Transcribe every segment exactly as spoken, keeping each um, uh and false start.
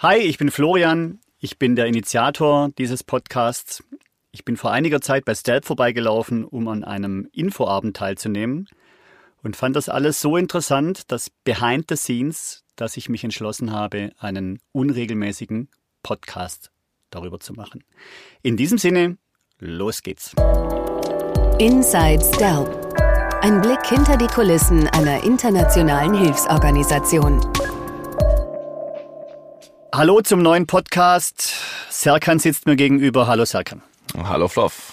Hi, ich bin Florian. Ich bin der Initiator dieses Podcasts. Ich bin vor einiger Zeit bei Stelp vorbeigelaufen, um an einem Infoabend teilzunehmen und fand das alles so interessant, dass behind the scenes, dass ich mich entschlossen habe, einen unregelmäßigen Podcast darüber zu machen. In diesem Sinne, los geht's. Inside Stelp. Ein Blick hinter die Kulissen einer internationalen Hilfsorganisation. Hallo zum neuen Podcast. Serkan sitzt mir gegenüber. Hallo Serkan. Hallo Floff.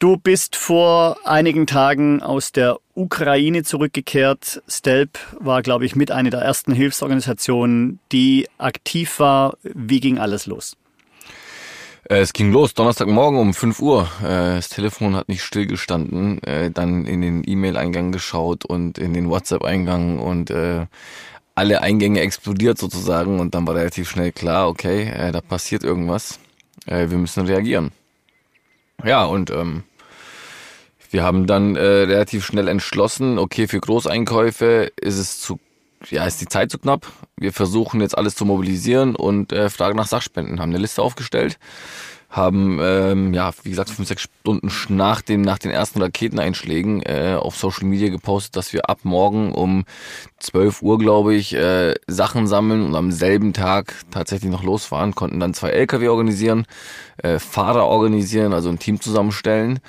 Du bist vor einigen Tagen aus der Ukraine zurückgekehrt. Stelp war, glaube ich, mit einer der ersten Hilfsorganisationen, die aktiv war. Wie ging alles los? Es ging los, Donnerstagmorgen um fünf Uhr. Das Telefon hat nicht stillgestanden. Dann in den E-Mail-Eingang geschaut und in den WhatsApp-Eingang und alle Eingänge explodiert sozusagen. Und dann war relativ schnell klar, okay, da passiert irgendwas. Wir müssen reagieren. Ja, und ähm, wir haben dann äh, relativ schnell entschlossen, okay, für Großeinkäufe ist es zu Ja, ist die Zeit zu knapp. Wir versuchen jetzt alles zu mobilisieren und äh, fragen nach Sachspenden. Haben eine Liste aufgestellt, haben, ähm, ja, wie gesagt, fünf, sechs Stunden nach, dem, nach den ersten Raketeneinschlägen äh, auf Social Media gepostet, dass wir ab morgen um zwölf Uhr, glaube ich, äh, Sachen sammeln und am selben Tag tatsächlich noch losfahren. Konnten dann zwei L K W organisieren, äh, Fahrer organisieren, also ein Team zusammenstellen.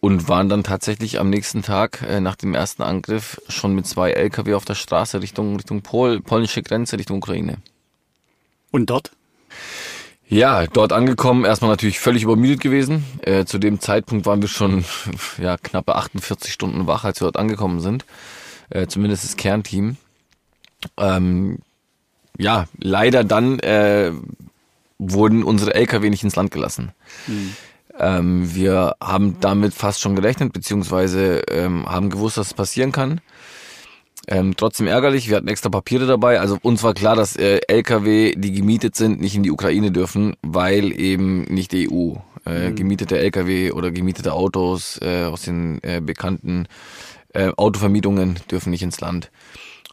Und waren dann tatsächlich am nächsten Tag äh, nach dem ersten Angriff schon mit zwei L K W auf der Straße Richtung Richtung Pol, polnische Grenze, Richtung Ukraine. Und dort? Ja, dort angekommen, erstmal natürlich völlig übermüdet gewesen. Äh, zu dem Zeitpunkt waren wir schon ja knappe achtundvierzig Stunden wach, als wir dort angekommen sind. Äh, zumindest das Kernteam. Ähm, ja, leider dann äh, wurden unsere L K W nicht ins Land gelassen. Mhm. Ähm, wir haben damit fast schon gerechnet, beziehungsweise ähm, haben gewusst, dass es passieren kann. Ähm, trotzdem ärgerlich, wir hatten extra Papiere dabei. Also uns war klar, dass äh, L K W, die gemietet sind, nicht in die Ukraine dürfen, weil eben nicht E U. Äh, mhm. Gemietete L K W oder gemietete Autos äh, aus den äh, bekannten äh, Autovermietungen dürfen nicht ins Land.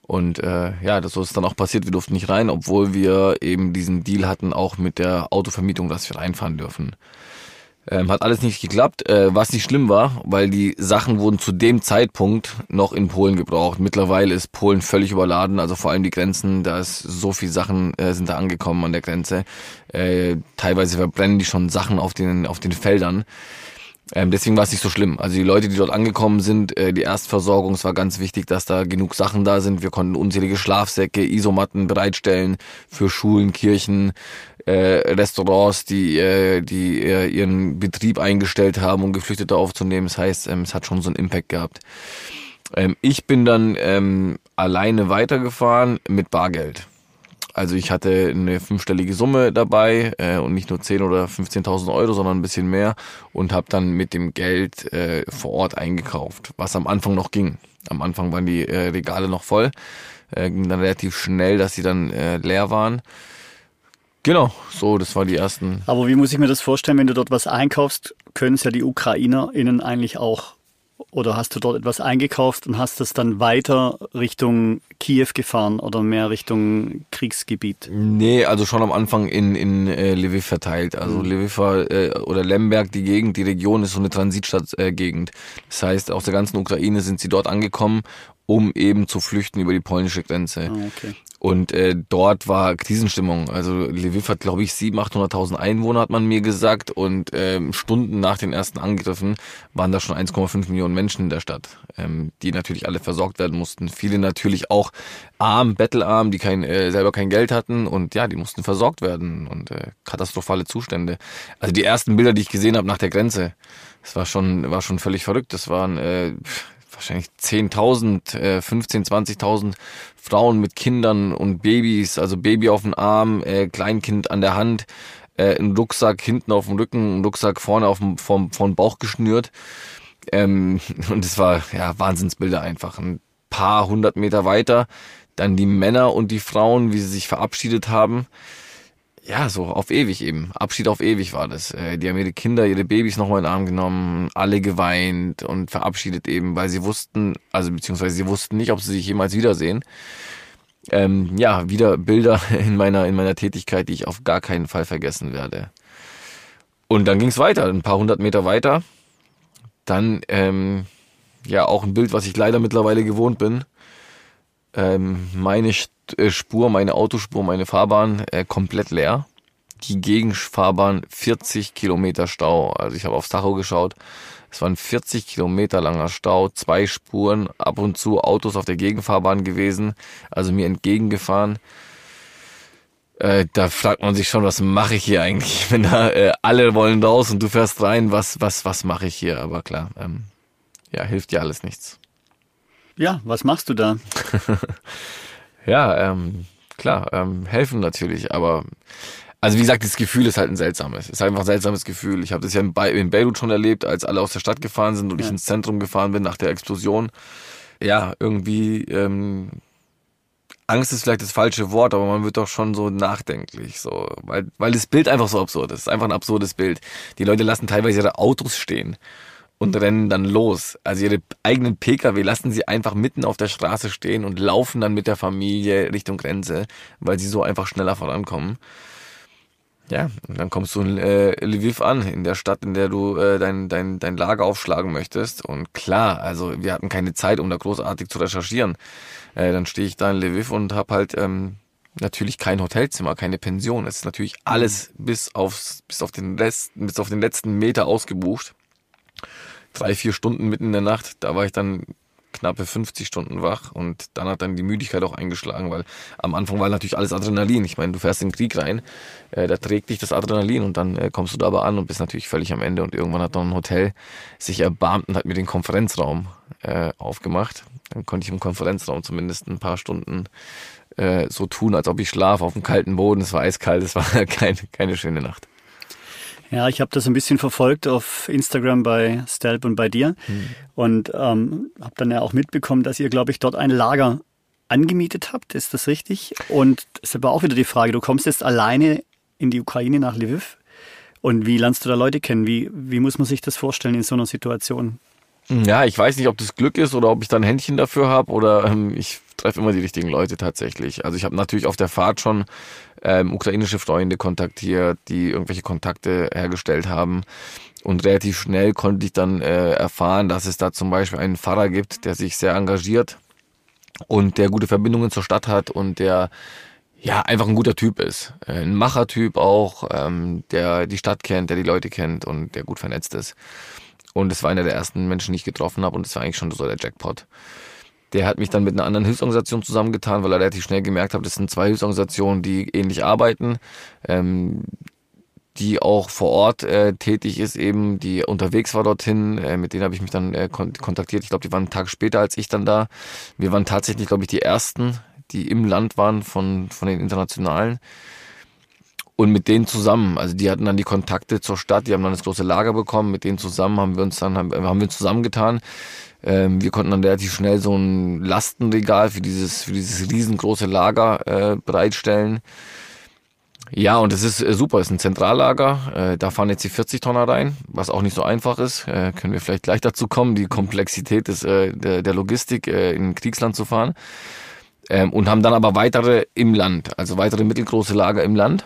Und äh, ja, das ist dann auch passiert, wir durften nicht rein, obwohl wir eben diesen Deal hatten, auch mit der Autovermietung, dass wir reinfahren dürfen. Ähm, hat alles nicht geklappt, äh, was nicht schlimm war, weil die Sachen wurden zu dem Zeitpunkt noch in Polen gebraucht. Mittlerweile ist Polen völlig überladen, also vor allem die Grenzen, da ist so viel Sachen äh, sind da angekommen an der Grenze. Äh, teilweise verbrennen die schon Sachen auf den auf den Feldern. Ähm, deswegen war es nicht so schlimm. Also die Leute, die dort angekommen sind, äh, die Erstversorgung, es war ganz wichtig, dass da genug Sachen da sind. Wir konnten unzählige Schlafsäcke, Isomatten bereitstellen für Schulen, Kirchen, Äh, Restaurants, die, äh, die äh, ihren Betrieb eingestellt haben, um Geflüchtete aufzunehmen. Das heißt, ähm, es hat schon so einen Impact gehabt. Ähm, ich bin dann ähm, alleine weitergefahren mit Bargeld. Also ich hatte eine fünfstellige Summe dabei äh, und nicht nur zehn oder fünfzehntausend Euro, sondern ein bisschen mehr und habe dann mit dem Geld äh, vor Ort eingekauft, was am Anfang noch ging. Am Anfang waren die äh, Regale noch voll, äh, ging dann relativ schnell, dass sie dann äh, leer waren. Genau, so, das waren die ersten. Aber wie muss ich mir das vorstellen, wenn du dort was einkaufst, können es ja die UkrainerInnen eigentlich auch, oder hast du dort etwas eingekauft und hast es dann weiter Richtung Kiew gefahren oder mehr Richtung Kriegsgebiet? Nee, also schon am Anfang in, in äh, Lviv verteilt. Also mhm. Lviv äh, oder Lemberg, die Gegend, die Region ist so eine Transitstadt-Gegend. Äh, das heißt, aus der ganzen Ukraine sind sie dort angekommen, um eben zu flüchten über die polnische Grenze. Ah, okay. Und äh, dort war Krisenstimmung. Also Lviv hat, glaube ich, siebenhunderttausend, achthunderttausend Einwohner, hat man mir gesagt. Und ähm, Stunden nach den ersten Angriffen waren da schon eins Komma fünf Millionen Menschen in der Stadt, ähm, die natürlich alle versorgt werden mussten. Viele natürlich auch arm, bettelarm, die kein, äh, selber kein Geld hatten. Und ja, die mussten versorgt werden. Und äh, katastrophale Zustände. Also die ersten Bilder, die ich gesehen habe nach der Grenze, das war schon, war schon völlig verrückt. Das waren... Äh, wahrscheinlich zehntausend, fünfzehntausend, zwanzigtausend Frauen mit Kindern und Babys, also Baby auf dem Arm, äh, Kleinkind an der Hand, äh, ein Rucksack hinten auf dem Rücken, einen Rucksack vorne auf dem, vom, vom Bauch geschnürt. Ähm, und es war ja Wahnsinnsbilder einfach. Ein paar hundert Meter weiter, dann die Männer und die Frauen, wie sie sich verabschiedet haben. Ja, so auf ewig eben. Abschied auf ewig war das. Die haben ihre Kinder, ihre Babys nochmal in den Arm genommen, alle geweint und verabschiedet eben, weil sie wussten, also beziehungsweise sie wussten nicht, ob sie sich jemals wiedersehen. ähm, ja, wieder Bilder in meiner, in meiner Tätigkeit, die ich auf gar keinen Fall vergessen werde. Und dann ging es weiter, ein paar hundert Meter weiter. Dann, ähm, ja, auch ein Bild, was ich leider mittlerweile gewohnt bin. Ähm, meine Spur, meine Autospur, meine Fahrbahn äh, komplett leer. Die Gegenfahrbahn vierzig Kilometer Stau. Also ich habe aufs Tacho geschaut. Es war ein vierzig Kilometer langer Stau, zwei Spuren, ab und zu Autos auf der Gegenfahrbahn gewesen, also mir entgegengefahren. Äh, da fragt man sich schon, was mache ich hier eigentlich, wenn da äh, alle wollen raus und du fährst rein, was was was mache ich hier? Aber klar, ähm, ja, hilft ja alles nichts. Ja, was machst du da? ja, ähm, klar, ähm, helfen natürlich, aber... Also wie gesagt, das Gefühl ist halt ein seltsames. Ist einfach ein seltsames Gefühl. Ich habe das ja in, Be- in Beirut schon erlebt, als alle aus der Stadt gefahren sind und ja. ich ins Zentrum gefahren bin nach der Explosion. Ja, irgendwie, ähm, Angst ist vielleicht das falsche Wort, aber man wird doch schon so nachdenklich. So. Weil, weil das Bild einfach so absurd ist. Es ist einfach ein absurdes Bild. Die Leute lassen teilweise ihre Autos stehen und rennen dann los. Also ihre eigenen Pkw lassen sie einfach mitten auf der Straße stehen und laufen dann mit der Familie Richtung Grenze, weil sie so einfach schneller vorankommen. Ja, und dann kommst du in äh, Lviv an, in der Stadt, in der du äh, dein, dein, dein Lager aufschlagen möchtest. Und klar, also wir hatten keine Zeit, um da großartig zu recherchieren. Äh, dann stehe ich da in Lviv und habe halt ähm, natürlich kein Hotelzimmer, keine Pension. Es ist natürlich alles bis aufs, bis auf den letzten, bis auf den letzten Meter ausgebucht. Drei, vier Stunden mitten in der Nacht, da war ich dann knappe fünfzig Stunden wach und dann hat dann die Müdigkeit auch eingeschlagen, weil am Anfang war natürlich alles Adrenalin. Ich meine, du fährst in den Krieg rein, äh, da trägt dich das Adrenalin und dann äh, kommst du da aber an und bist natürlich völlig am Ende und irgendwann hat dann ein Hotel sich erbarmt und hat mir den Konferenzraum äh, aufgemacht. Dann konnte ich im Konferenzraum zumindest ein paar Stunden äh, so tun, als ob ich schlafe auf dem kalten Boden. Es war eiskalt, es war keine, keine schöne Nacht. Ja, ich habe das ein bisschen verfolgt auf Instagram bei Stelp und bei dir mhm. und ähm, habe dann ja auch mitbekommen, dass ihr, glaube ich, dort ein Lager angemietet habt. Ist das richtig? Und es ist aber auch wieder die Frage, du kommst jetzt alleine in die Ukraine nach Lviv und wie lernst du da Leute kennen? Wie, wie muss man sich das vorstellen in so einer Situation? Ja, ich weiß nicht, ob das Glück ist oder ob ich da ein Händchen dafür habe oder ähm, ich treffe immer die richtigen Leute tatsächlich. Also ich habe natürlich auf der Fahrt schon ähm, ukrainische Freunde kontaktiert, die irgendwelche Kontakte hergestellt haben und relativ schnell konnte ich dann äh, erfahren, dass es da zum Beispiel einen Pfarrer gibt, der sich sehr engagiert und der gute Verbindungen zur Stadt hat und der ja einfach ein guter Typ ist. Ein Machertyp auch, ähm, der die Stadt kennt, der die Leute kennt und der gut vernetzt ist. Und es war einer der ersten Menschen, die ich getroffen habe. Und es war eigentlich schon so der Jackpot. Der hat mich dann mit einer anderen Hilfsorganisation zusammengetan, weil er relativ schnell gemerkt hat, das sind zwei Hilfsorganisationen, die ähnlich arbeiten, ähm, die auch vor Ort äh, tätig ist eben, die unterwegs war dorthin. Äh, mit denen habe ich mich dann äh, kon- kontaktiert. Ich glaube, die waren einen Tag später als ich dann da. Wir waren tatsächlich, glaube ich, die Ersten, die im Land waren von, von den Internationalen. Und mit denen zusammen, also die hatten dann die Kontakte zur Stadt, die haben dann das große Lager bekommen, mit denen zusammen haben wir uns dann, haben, haben wir uns zusammengetan. Ähm, wir konnten dann relativ schnell so ein Lastenregal für dieses, für dieses riesengroße Lager äh, bereitstellen. Ja, und es ist äh, super, es ist ein Zentrallager, äh, da fahren jetzt die vierzig Tonner rein, was auch nicht so einfach ist, äh, können wir vielleicht gleich dazu kommen, die Komplexität des, äh, der, der Logistik äh, in ein Kriegsland zu fahren. Ähm, und haben dann aber weitere im Land, also weitere mittelgroße Lager im Land.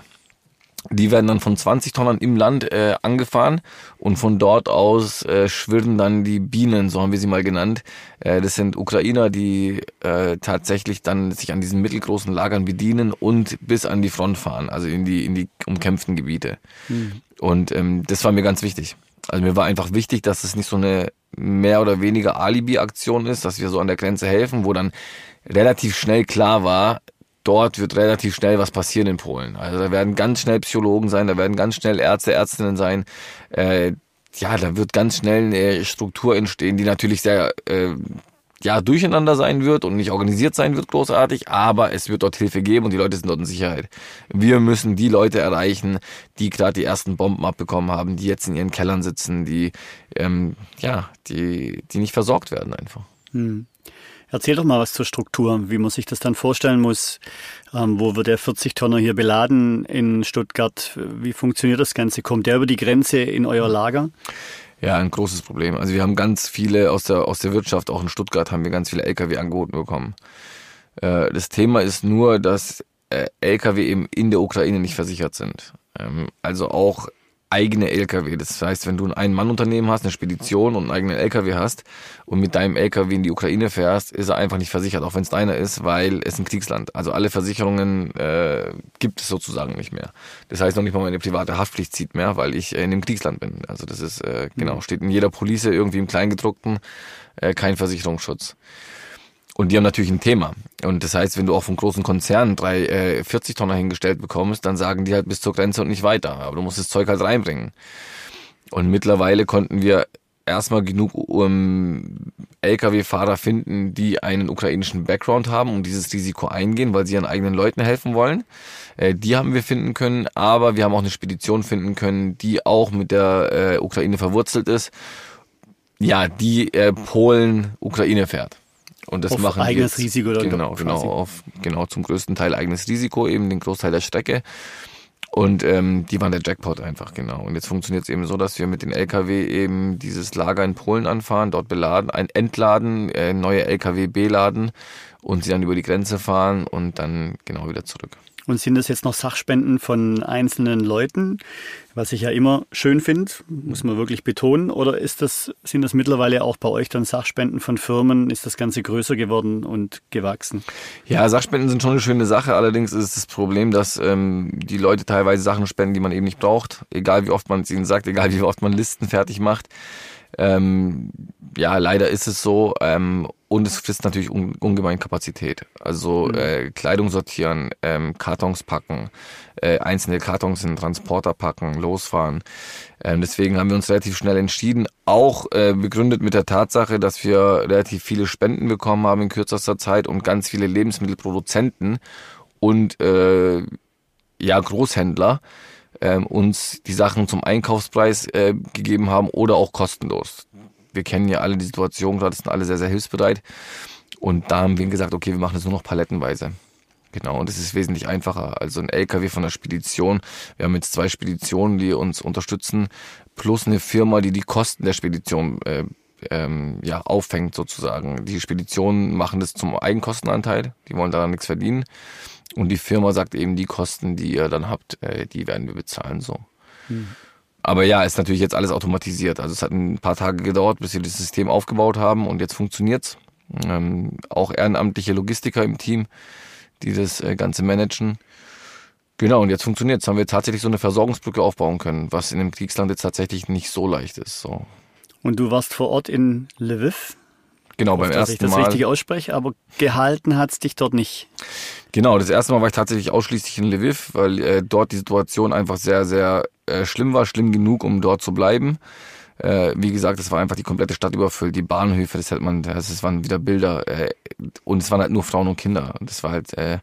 Die werden dann von zwanzig Tonnen im Land äh, angefahren und von dort aus äh, schwirren dann die Bienen, so haben wir sie mal genannt. Äh, das sind Ukrainer, die äh, tatsächlich dann sich an diesen mittelgroßen Lagern bedienen und bis an die Front fahren, also in die in die umkämpften Gebiete. Mhm. Und ähm, das war mir ganz wichtig. Also mir war einfach wichtig, dass es nicht so eine mehr oder weniger Alibi-Aktion ist, dass wir so an der Grenze helfen, wo dann relativ schnell klar war, dort wird relativ schnell was passieren in Polen. Also da werden ganz schnell Psychologen sein, da werden ganz schnell Ärzte, Ärztinnen sein. Äh, ja, da wird ganz schnell eine Struktur entstehen, die natürlich sehr äh, ja durcheinander sein wird und nicht organisiert sein wird großartig, aber es wird dort Hilfe geben und die Leute sind dort in Sicherheit. Wir müssen die Leute erreichen, die gerade die ersten Bomben abbekommen haben, die jetzt in ihren Kellern sitzen, die ähm, ja, die die nicht versorgt werden einfach. Hm. Erzähl doch mal was zur Struktur, wie man sich das dann vorstellen muss. Ähm, wo wird der vierzig Tonner hier beladen in Stuttgart? Wie funktioniert das Ganze? Kommt der über die Grenze in euer Lager? Ja, ein großes Problem. Also wir haben ganz viele aus der, aus der Wirtschaft, auch in Stuttgart haben wir ganz viele L K W angeboten bekommen. Äh, das Thema ist nur, dass äh, L K W eben in der Ukraine nicht versichert sind. Ähm, also auch eigene L K W. Das heißt, wenn du ein Ein-Mann-Unternehmen hast, eine Spedition und einen eigenen L K W hast und mit deinem L K W in die Ukraine fährst, ist er einfach nicht versichert, auch wenn es deiner ist, weil es ein Kriegsland. Also alle Versicherungen äh, gibt es sozusagen nicht mehr. Das heißt, noch nicht mal meine private Haftpflicht zieht mehr, weil ich äh, in dem Kriegsland bin. Also das ist, äh, genau, steht in jeder Police irgendwie im Kleingedruckten, äh, kein Versicherungsschutz. Und die haben natürlich ein Thema. Und das heißt, wenn du auch von großen Konzernen drei äh, vierzig Tonner hingestellt bekommst, dann sagen die halt bis zur Grenze und nicht weiter. Aber du musst das Zeug halt reinbringen. Und mittlerweile konnten wir erstmal genug um, L K W-Fahrer finden, die einen ukrainischen Background haben und dieses Risiko eingehen, weil sie ihren eigenen Leuten helfen wollen. Äh, die haben wir finden können, aber wir haben auch eine Spedition finden können, die auch mit der äh, Ukraine verwurzelt ist. Ja, die äh, Polen, Ukraine fährt. Und das auf machen eigenes wir jetzt, Risiko oder genau, genau, auf, genau, zum größten Teil eigenes Risiko, eben den Großteil der Strecke. Und ähm, die waren der Jackpot einfach, genau. Und jetzt funktioniert es eben so, dass wir mit den L K W eben dieses Lager in Polen anfahren, dort beladen, ein entladen, äh, neue L K W beladen und sie dann über die Grenze fahren und dann genau wieder zurück. Und sind das jetzt noch Sachspenden von einzelnen Leuten, was ich ja immer schön finde, muss man wirklich betonen, oder ist das, sind das mittlerweile auch bei euch dann Sachspenden von Firmen, ist das Ganze größer geworden und gewachsen? Ja, Sachspenden sind schon eine schöne Sache, allerdings ist das Problem, dass ähm, die Leute teilweise Sachen spenden, die man eben nicht braucht, egal wie oft man es ihnen sagt, egal wie oft man Listen fertig macht. Ähm, ja, leider ist es so, ähm, und es frisst natürlich un- ungemein Kapazität. Also mhm. äh, Kleidung sortieren, ähm, Kartons packen, äh, einzelne Kartons in Transporter packen, losfahren. Ähm, deswegen haben wir uns relativ schnell entschieden, auch äh, begründet mit der Tatsache, dass wir relativ viele Spenden bekommen haben in kürzester Zeit und ganz viele Lebensmittelproduzenten und äh, ja Großhändler, Ähm, uns die Sachen zum Einkaufspreis äh, gegeben haben oder auch kostenlos. Wir kennen ja alle die Situation, gerade sind alle sehr, sehr hilfsbereit. Und da haben wir gesagt, okay, wir machen das nur noch palettenweise. Genau, und es ist wesentlich einfacher. Also ein L K W von der Spedition, wir haben jetzt zwei Speditionen, die uns unterstützen, plus eine Firma, die die Kosten der Spedition äh, ähm, ja, auffängt sozusagen. Die Speditionen machen das zum Eigenkostenanteil, die wollen daran nichts verdienen. Und die Firma sagt eben, die Kosten, die ihr dann habt, die werden wir bezahlen, so. Hm. Aber ja, ist natürlich jetzt alles automatisiert. Also es hat ein paar Tage gedauert, bis wir das System aufgebaut haben und jetzt funktioniert's. Ähm, auch ehrenamtliche Logistiker im Team, die das Ganze managen. Genau, und jetzt funktioniert's. Haben wir tatsächlich so eine Versorgungsbrücke aufbauen können, was in dem Kriegsland jetzt tatsächlich nicht so leicht ist, so. Und du warst vor Ort in Lviv? Genau, beim ersten Mal. Dass ich das richtig ausspreche, aber gehalten hat es dich dort nicht. Genau, das erste Mal war ich tatsächlich ausschließlich in Lviv, weil äh, dort die Situation einfach sehr, sehr äh, schlimm war. Schlimm genug, um dort zu bleiben. Äh, wie gesagt, es war einfach die komplette Stadt überfüllt. Die Bahnhöfe, das hätte man, das, das waren wieder Bilder. Äh, und es waren halt nur Frauen und Kinder. Das war halt, äh,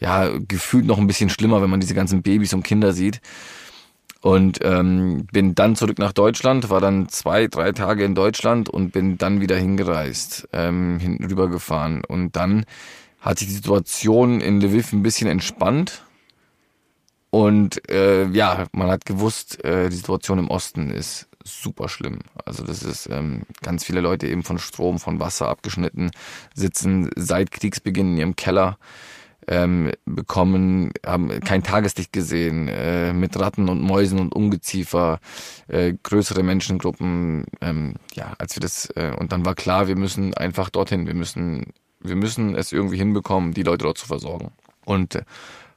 ja, gefühlt noch ein bisschen schlimmer, wenn man diese ganzen Babys und Kinder sieht. Und ähm, bin dann zurück nach Deutschland, war dann zwei, drei Tage in Deutschland und bin dann wieder hingereist, ähm, hinten rübergefahren. Und dann hat sich die Situation in Lviv ein bisschen entspannt. Und äh, ja, man hat gewusst, äh, die Situation im Osten ist super schlimm. Also das ist ähm, ganz viele Leute eben von Strom, von Wasser abgeschnitten, sitzen seit Kriegsbeginn in ihrem Keller. Ähm, bekommen, haben kein Tageslicht gesehen, äh, mit Ratten und Mäusen und Ungeziefer, äh, größere Menschengruppen, ähm, ja, als wir das, äh, und dann war klar, wir müssen einfach dorthin, wir müssen, wir müssen es irgendwie hinbekommen, die Leute dort zu versorgen. Und äh,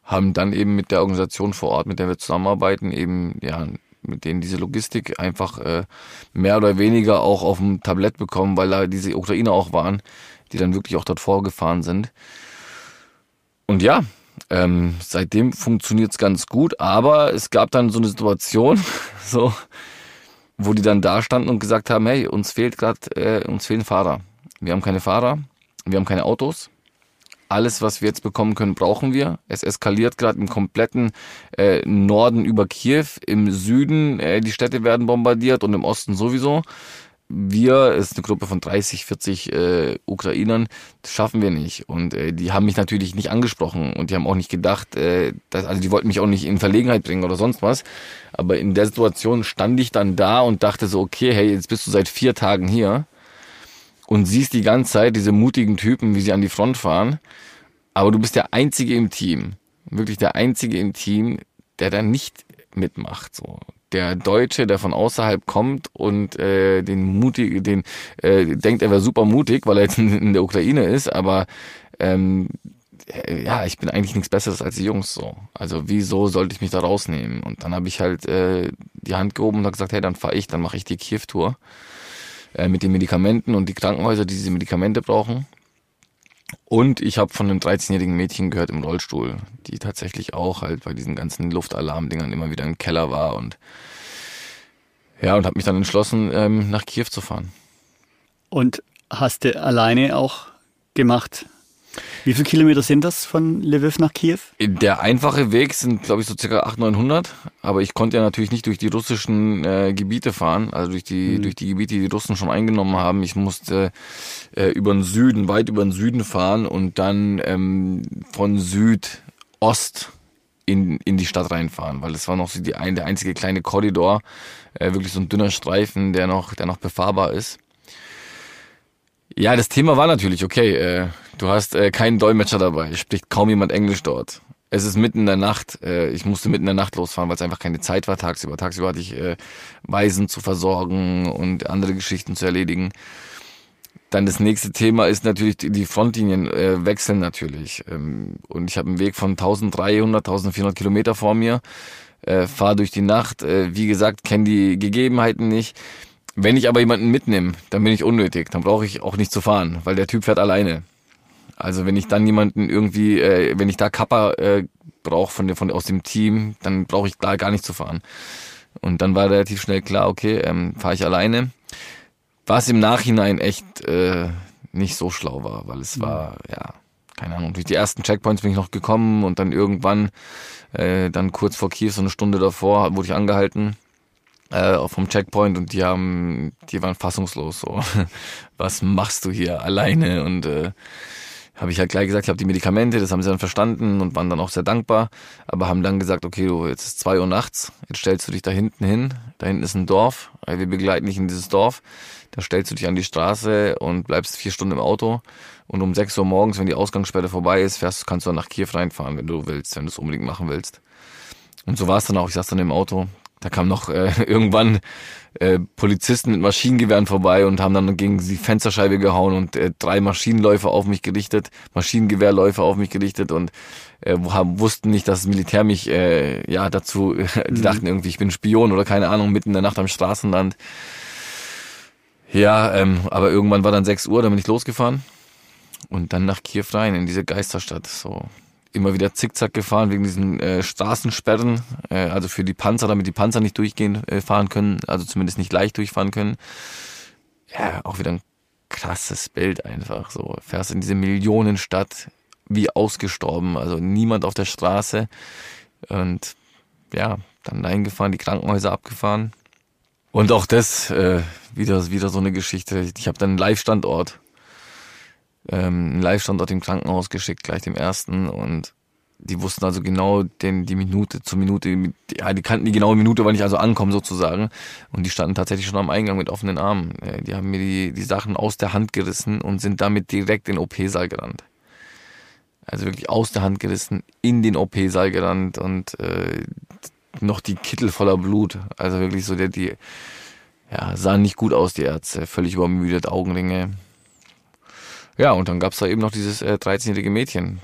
haben dann eben mit der Organisation vor Ort, mit der wir zusammenarbeiten, eben, ja, mit denen diese Logistik einfach äh, mehr oder weniger auch auf dem Tablett bekommen, weil da diese Ukrainer auch waren, die dann wirklich auch dort vorgefahren sind. Und ja, ähm, seitdem funktioniert es ganz gut, aber es gab dann so eine Situation, so, wo die dann da standen und gesagt haben, hey, uns fehlt gerade, äh, uns fehlen Fahrer. Wir haben keine Fahrer, wir haben keine Autos. Alles, was wir jetzt bekommen können, brauchen wir. Es eskaliert gerade im kompletten äh, Norden über Kiew, im Süden, äh, die Städte werden bombardiert und im Osten sowieso. Wir, ist eine Gruppe von dreißig, vierzig äh, Ukrainern, das schaffen wir nicht. Und äh, die haben mich natürlich nicht angesprochen und die haben auch nicht gedacht, äh, dass, also die wollten mich auch nicht in Verlegenheit bringen oder sonst was. Aber in der Situation stand ich dann da und dachte so, okay, hey, jetzt bist du seit vier Tagen hier und siehst die ganze Zeit diese mutigen Typen, wie sie an die Front fahren, aber du bist der Einzige im Team, wirklich der Einzige im Team, der da nicht mitmacht, so. Der Deutsche, der von außerhalb kommt und äh, den mutig, den äh, denkt, er wäre super mutig, weil er jetzt in der Ukraine ist, aber ähm, ja, ich bin eigentlich nichts Besseres als die Jungs, so. Also wieso sollte ich mich da rausnehmen? Und dann habe ich halt äh, die Hand gehoben und habe gesagt, hey, dann fahre ich, dann mache ich die Kiew-Tour äh, mit den Medikamenten und die Krankenhäuser, die diese Medikamente brauchen. Und ich habe von einem dreizehnjährigen Mädchen gehört im Rollstuhl, die tatsächlich auch halt bei diesen ganzen Luftalarmdingern immer wieder im Keller war und ja, und habe mich dann entschlossen, ähm, nach Kiew zu fahren. Und hast du alleine auch gemacht? Wie viele Kilometer sind das von Lviv nach Kiew? Der einfache Weg sind, glaube ich, so circa achthundert, neunhundert. Aber ich konnte ja natürlich nicht durch die russischen äh, Gebiete fahren, also durch die mhm. durch die Gebiete, die die Russen schon eingenommen haben. Ich musste äh, über den Süden, weit über den Süden fahren und dann ähm, von Südost in in die Stadt reinfahren, weil das war noch so die ein, der einzige kleine Korridor, äh, wirklich so ein dünner Streifen, der noch der noch befahrbar ist. Ja, das Thema war natürlich, okay, äh, du hast äh, keinen Dolmetscher dabei, spricht kaum jemand Englisch dort. Es ist mitten in der Nacht, äh, ich musste mitten in der Nacht losfahren, weil es einfach keine Zeit war tagsüber. Tagsüber hatte ich äh, Waisen zu versorgen und andere Geschichten zu erledigen. Dann das nächste Thema ist natürlich, die Frontlinien äh, wechseln natürlich. Ähm, und ich habe einen Weg von dreizehnhundert, vierzehnhundert Kilometer vor mir, äh, fahre durch die Nacht, äh, wie gesagt, kenne die Gegebenheiten nicht. Wenn ich aber jemanden mitnehme, dann bin ich unnötig, dann brauche ich auch nicht zu fahren, weil der Typ fährt alleine. Also wenn ich dann jemanden irgendwie, äh, wenn ich da Kappa äh, brauche von, von, aus dem Team, dann brauche ich da gar nicht zu fahren. Und dann war relativ schnell klar, okay, ähm, fahre ich alleine. Was im Nachhinein echt äh, nicht so schlau war, weil es war, ja, keine Ahnung, durch die ersten Checkpoints bin ich noch gekommen und dann irgendwann, äh, dann kurz vor Kiew, so eine Stunde davor, wurde ich angehalten. Äh, vom Checkpoint und die haben, die waren fassungslos so, was machst du hier alleine und äh, habe ich halt gleich gesagt, ich habe die Medikamente, das haben sie dann verstanden und waren dann auch sehr dankbar, aber haben dann gesagt, okay, du, jetzt ist zwei Uhr nachts, jetzt stellst du dich da hinten hin, da hinten ist ein Dorf, wir begleiten dich in dieses Dorf, da stellst du dich an die Straße und bleibst vier Stunden im Auto und um sechs Uhr morgens, wenn die Ausgangssperre vorbei ist, fährst, kannst du dann nach Kiew reinfahren, wenn du willst, wenn du es unbedingt machen willst. Und so war es dann auch, ich saß dann im Auto. Da kamen noch äh, irgendwann äh, Polizisten mit Maschinengewehren vorbei und haben dann gegen die Fensterscheibe gehauen und äh, drei Maschinenläufe auf mich gerichtet, Maschinengewehrläufe auf mich gerichtet und äh, haben, wussten nicht, dass das Militär mich äh, ja dazu, äh, die dachten irgendwie, ich bin ein Spion oder keine Ahnung, mitten in der Nacht am Straßenland. Ja, ähm, aber irgendwann war dann sechs Uhr, dann bin ich losgefahren und dann nach Kiew rein, in diese Geisterstadt, so. Immer wieder zickzack gefahren wegen diesen äh, Straßensperren, äh, also für die Panzer, damit die Panzer nicht durchgehen äh, fahren können, also zumindest nicht leicht durchfahren können. Ja, auch wieder ein krasses Bild einfach so. Fährst in diese Millionenstadt wie ausgestorben, also niemand auf der Straße und ja, dann reingefahren, die Krankenhäuser abgefahren und auch das äh, wieder wieder so eine Geschichte. Ich habe dann einen Live-Standort. einen Live-Standort im Krankenhaus geschickt, gleich dem ersten und die wussten also genau den, die Minute zur Minute, die, die kannten die genaue Minute, wann ich also ankomme sozusagen und die standen tatsächlich schon am Eingang mit offenen Armen. Die haben mir die, die Sachen aus der Hand gerissen und sind damit direkt in den O P-Saal gerannt. Also wirklich aus der Hand gerissen, in den O P-Saal gerannt und äh, noch die Kittel voller Blut. Also wirklich so, der, die ja, sahen nicht gut aus, die Ärzte, völlig übermüdet, Augenringe. Ja, und dann gab's da eben noch dieses äh, dreizehnjährige Mädchen.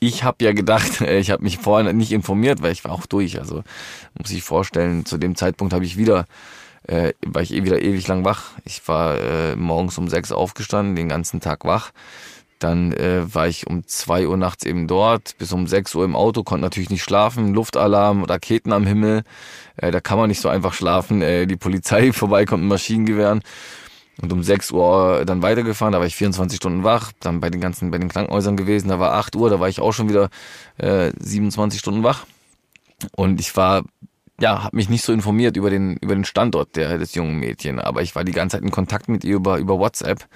Ich habe ja gedacht, äh, ich habe mich vorher nicht informiert, weil ich war auch durch. Also muss ich vorstellen, zu dem Zeitpunkt habe ich wieder, äh, war ich eh wieder ewig lang wach. Ich war äh, morgens um sechs aufgestanden, den ganzen Tag wach. Dann äh, war ich um zwei Uhr nachts eben dort, bis um sechs Uhr im Auto, konnte natürlich nicht schlafen, Luftalarm, Raketen am Himmel. Äh, da kann man nicht so einfach schlafen. Äh, die Polizei vorbeikommt mit Maschinengewehren. Und um sechs Uhr dann weitergefahren, da war ich vierundzwanzig Stunden wach, dann bei den ganzen, bei den Krankenhäusern gewesen, da war acht Uhr, da war ich auch schon wieder äh, siebenundzwanzig Stunden wach. Und ich war, ja, habe mich nicht so informiert über den, über den Standort der, des jungen Mädchen, aber ich war die ganze Zeit in Kontakt mit ihr über, über WhatsApp.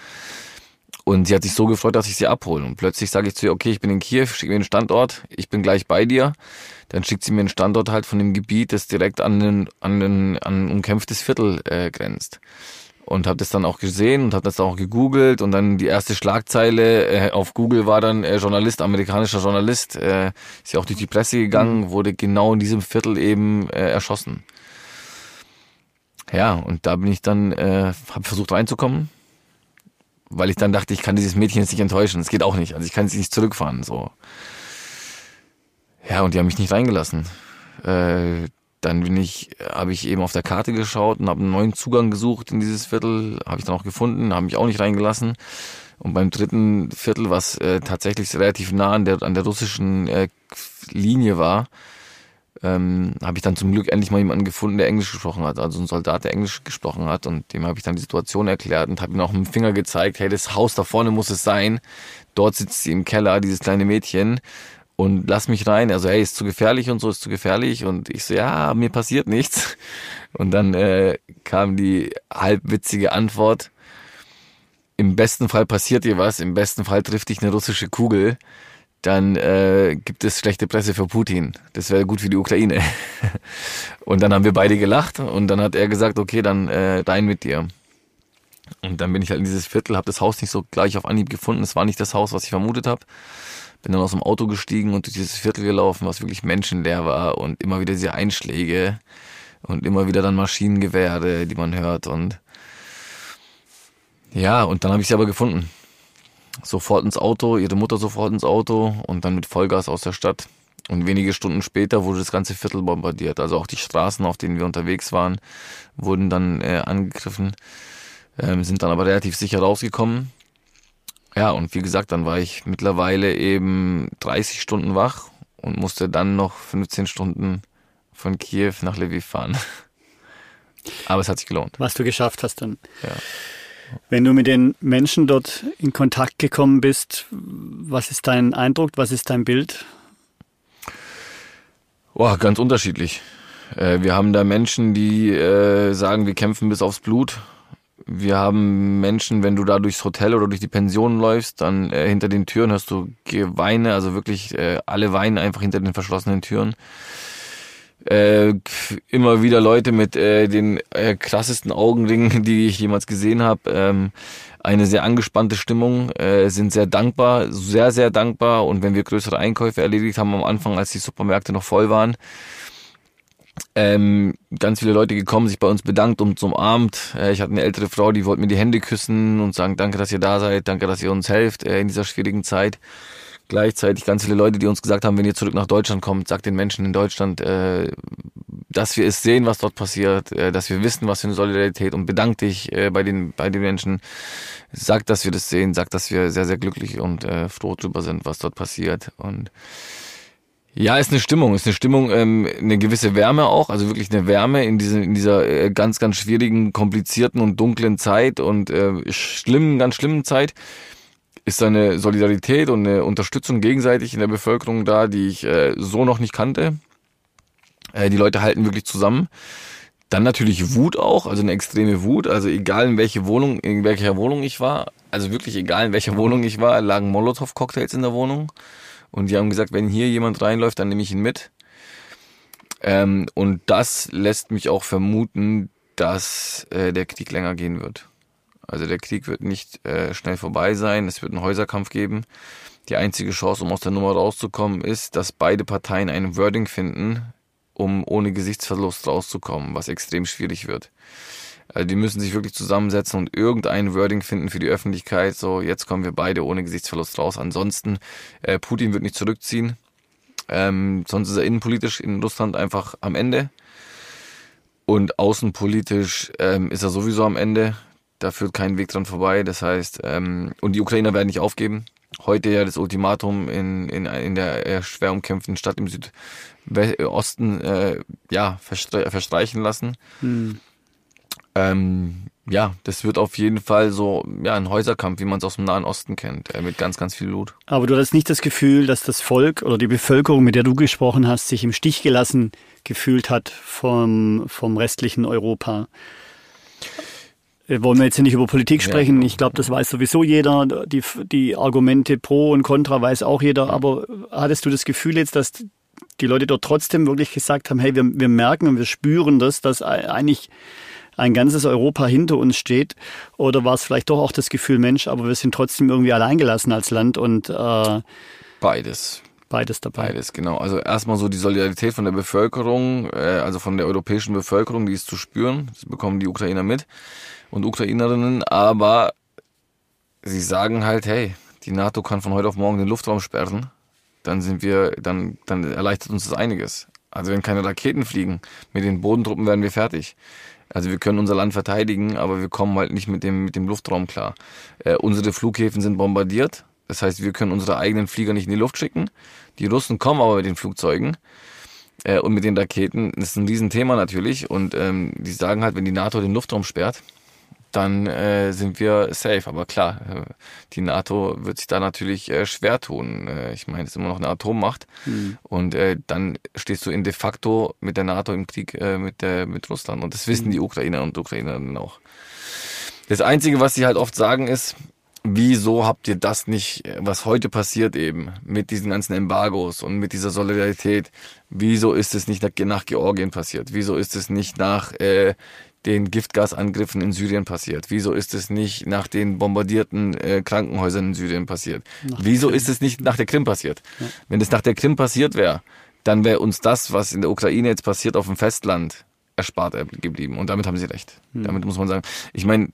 Und sie hat sich so gefreut, dass ich sie abhole. Und plötzlich sage ich zu ihr, okay, ich bin in Kiew, schick mir den Standort, ich bin gleich bei dir. Dann schickt sie mir einen Standort halt von dem Gebiet, das direkt an ein an an umkämpftes Viertel äh, grenzt. Und habe das dann auch gesehen und habe das auch gegoogelt. Und dann die erste Schlagzeile äh, auf Google war dann äh, Journalist, amerikanischer Journalist. Äh, ist ja auch durch die Presse gegangen, wurde genau in diesem Viertel eben äh, erschossen. Ja, und da bin ich dann, äh, habe versucht reinzukommen, weil ich dann dachte, ich kann dieses Mädchen jetzt nicht enttäuschen. Das geht auch nicht. Also ich kann sie nicht zurückfahren. So. Ja, und die haben mich nicht reingelassen. Äh, dann bin ich, habe ich eben auf der Karte geschaut und habe einen neuen Zugang gesucht in dieses Viertel. Habe ich dann auch gefunden, haben mich auch nicht reingelassen. Und beim dritten Viertel, was äh, tatsächlich relativ nah an der, an der russischen äh, Linie war, ähm, habe ich dann zum Glück endlich mal jemanden gefunden, der Englisch gesprochen hat. Also ein Soldat, der Englisch gesprochen hat. Und dem habe ich dann die Situation erklärt und habe ihm auch mit dem Finger gezeigt, hey, das Haus da vorne muss es sein. Dort sitzt sie im Keller, dieses kleine Mädchen. Und lass mich rein. Also, hey, ist zu gefährlich und so, ist zu gefährlich. Und ich so, ja, mir passiert nichts. Und dann äh, kam die halbwitzige Antwort. Im besten Fall passiert dir was. Im besten Fall trifft dich eine russische Kugel. Dann äh, gibt es schlechte Presse für Putin. Das wäre gut für die Ukraine. Und dann haben wir beide gelacht. Und dann hat er gesagt, okay, dann äh, rein mit dir. Und dann bin ich halt in dieses Viertel, habe das Haus nicht so gleich auf Anhieb gefunden. Es war nicht das Haus, was ich vermutet habe. Bin dann aus dem Auto gestiegen und durch dieses Viertel gelaufen, was wirklich menschenleer war und immer wieder diese Einschläge und immer wieder dann Maschinengewehre, die man hört und ja, und dann habe ich sie aber gefunden. Sofort ins Auto, ihre Mutter sofort ins Auto und dann mit Vollgas aus der Stadt und wenige Stunden später wurde das ganze Viertel bombardiert, also auch die Straßen, auf denen wir unterwegs waren, wurden dann äh, angegriffen, ähm, sind dann aber relativ sicher rausgekommen. Ja, und wie gesagt, dann war ich mittlerweile eben dreißig Stunden wach und musste dann noch fünfzehn Stunden von Kiew nach Lviv fahren. Aber es hat sich gelohnt. Was du geschafft hast dann. Ja. Wenn du mit den Menschen dort in Kontakt gekommen bist, was ist dein Eindruck, was ist dein Bild? Boah, ganz unterschiedlich. Wir haben da Menschen, die sagen, wir kämpfen bis aufs Blut. Wir haben Menschen, wenn du da durchs Hotel oder durch die Pension läufst, dann äh, hinter den Türen hörst du Geweine, also wirklich äh, alle weinen einfach hinter den verschlossenen Türen. Äh, immer wieder Leute mit äh, den äh, krassesten Augenringen, die ich jemals gesehen habe. Ähm, eine sehr angespannte Stimmung, äh, sind sehr dankbar, sehr, sehr dankbar. Und wenn wir größere Einkäufe erledigt haben am Anfang, als die Supermärkte noch voll waren, Ähm, ganz viele Leute gekommen, sich bei uns bedankt und umarmt. Äh, ich hatte eine ältere Frau, die wollte mir die Hände küssen und sagen, danke, dass ihr da seid, danke, dass ihr uns helft äh, in dieser schwierigen Zeit. Gleichzeitig ganz viele Leute, die uns gesagt haben, wenn ihr zurück nach Deutschland kommt, sagt den Menschen in Deutschland, äh, dass wir es sehen, was dort passiert, äh, dass wir wissen, was für eine Solidarität und bedankt dich äh, bei den bei den Menschen. Sagt, dass wir das sehen, sagt, dass wir sehr, sehr glücklich und äh, froh drüber sind, was dort passiert. Und ja, ist eine Stimmung, ist eine Stimmung, ähm, eine gewisse Wärme auch, also wirklich eine Wärme in, diese, in dieser äh, ganz, ganz schwierigen, komplizierten und dunklen Zeit und äh, schlimmen, ganz schlimmen Zeit ist da eine Solidarität und eine Unterstützung gegenseitig in der Bevölkerung da, die ich äh, so noch nicht kannte. Äh, die Leute halten wirklich zusammen. Dann natürlich Wut auch, also eine extreme Wut, also egal in welche Wohnung, in welcher Wohnung ich war, also wirklich egal in welcher Wohnung ich war, lagen Molotow-Cocktails in der Wohnung. Und die haben gesagt, wenn hier jemand reinläuft, dann nehme ich ihn mit. Ähm, und das lässt mich auch vermuten, dass äh, der Krieg länger gehen wird. Also der Krieg wird nicht äh, schnell vorbei sein. Es wird einen Häuserkampf geben. Die einzige Chance, um aus der Nummer rauszukommen, ist, dass beide Parteien ein Wording finden, um ohne Gesichtsverlust rauszukommen, was extrem schwierig wird. Also die müssen sich wirklich zusammensetzen und irgendein Wording finden für die Öffentlichkeit. So, jetzt kommen wir beide ohne Gesichtsverlust raus. Ansonsten, äh, Putin wird nicht zurückziehen. Ähm, sonst ist er innenpolitisch in Russland einfach am Ende. Und außenpolitisch ähm, ist er sowieso am Ende. Da führt kein Weg dran vorbei. Das heißt, ähm, und die Ukrainer werden nicht aufgeben. Heute ja das Ultimatum in, in, in der schwer umkämpften Stadt im Südosten äh, ja, verstre- verstreichen lassen. Hm. Ähm, ja, das wird auf jeden Fall so ja, ein Häuserkampf, wie man es aus dem Nahen Osten kennt, äh, mit ganz, ganz viel Blut. Aber du hast nicht das Gefühl, dass das Volk oder die Bevölkerung, mit der du gesprochen hast, sich im Stich gelassen gefühlt hat vom, vom restlichen Europa? Wollen wir jetzt hier nicht über Politik sprechen? Ja. Ich glaube, das weiß sowieso jeder. Die, die Argumente pro und contra weiß auch jeder. Aber hattest du das Gefühl jetzt, dass die Leute dort trotzdem wirklich gesagt haben, hey, wir, wir merken und wir spüren das, dass eigentlich ein ganzes Europa hinter uns steht? Oder war es vielleicht doch auch das Gefühl, Mensch, aber wir sind trotzdem irgendwie alleingelassen als Land und äh, beides. Beides dabei. Beides, genau. Also erstmal so die Solidarität von der Bevölkerung, äh, also von der europäischen Bevölkerung, die ist zu spüren. Das bekommen die Ukrainer mit und Ukrainerinnen, aber sie sagen halt, hey, die NATO kann von heute auf morgen den Luftraum sperren, dann sind wir, dann, dann erleichtert uns das einiges. Also wenn keine Raketen fliegen, mit den Bodentruppen werden wir fertig. Also wir können unser Land verteidigen, aber wir kommen halt nicht mit dem, mit dem Luftraum klar. Äh, unsere Flughäfen sind bombardiert. Das heißt, wir können unsere eigenen Flieger nicht in die Luft schicken. Die Russen kommen aber mit den Flugzeugen äh, und mit den Raketen. Das ist ein Riesenthema natürlich. Und ähm, die sagen halt, wenn die NATO den Luftraum sperrt, dann äh, sind wir safe. Aber klar, äh, die NATO wird sich da natürlich äh, schwer tun. Äh, ich meine, es ist immer noch eine Atommacht. Mhm. Und äh, dann stehst du in de facto mit der NATO im Krieg äh, mit, der, mit Russland. Und das wissen die Ukrainer und Ukrainerinnen auch. Das Einzige, was sie halt oft sagen, ist, wieso habt ihr das nicht, was heute passiert eben, mit diesen ganzen Embargos und mit dieser Solidarität, wieso ist es nicht nach Georgien passiert? Wieso ist es nicht nach äh, den Giftgasangriffen in Syrien passiert? Wieso ist es nicht nach den bombardierten äh, Krankenhäusern in Syrien passiert? Wieso ist es nicht nach der Krim passiert? Wenn es nach der Krim passiert wäre, dann wäre uns das, was in der Ukraine jetzt passiert auf dem Festland, erspart geblieben. Und damit haben sie recht. Hm. Damit muss man sagen, ich meine,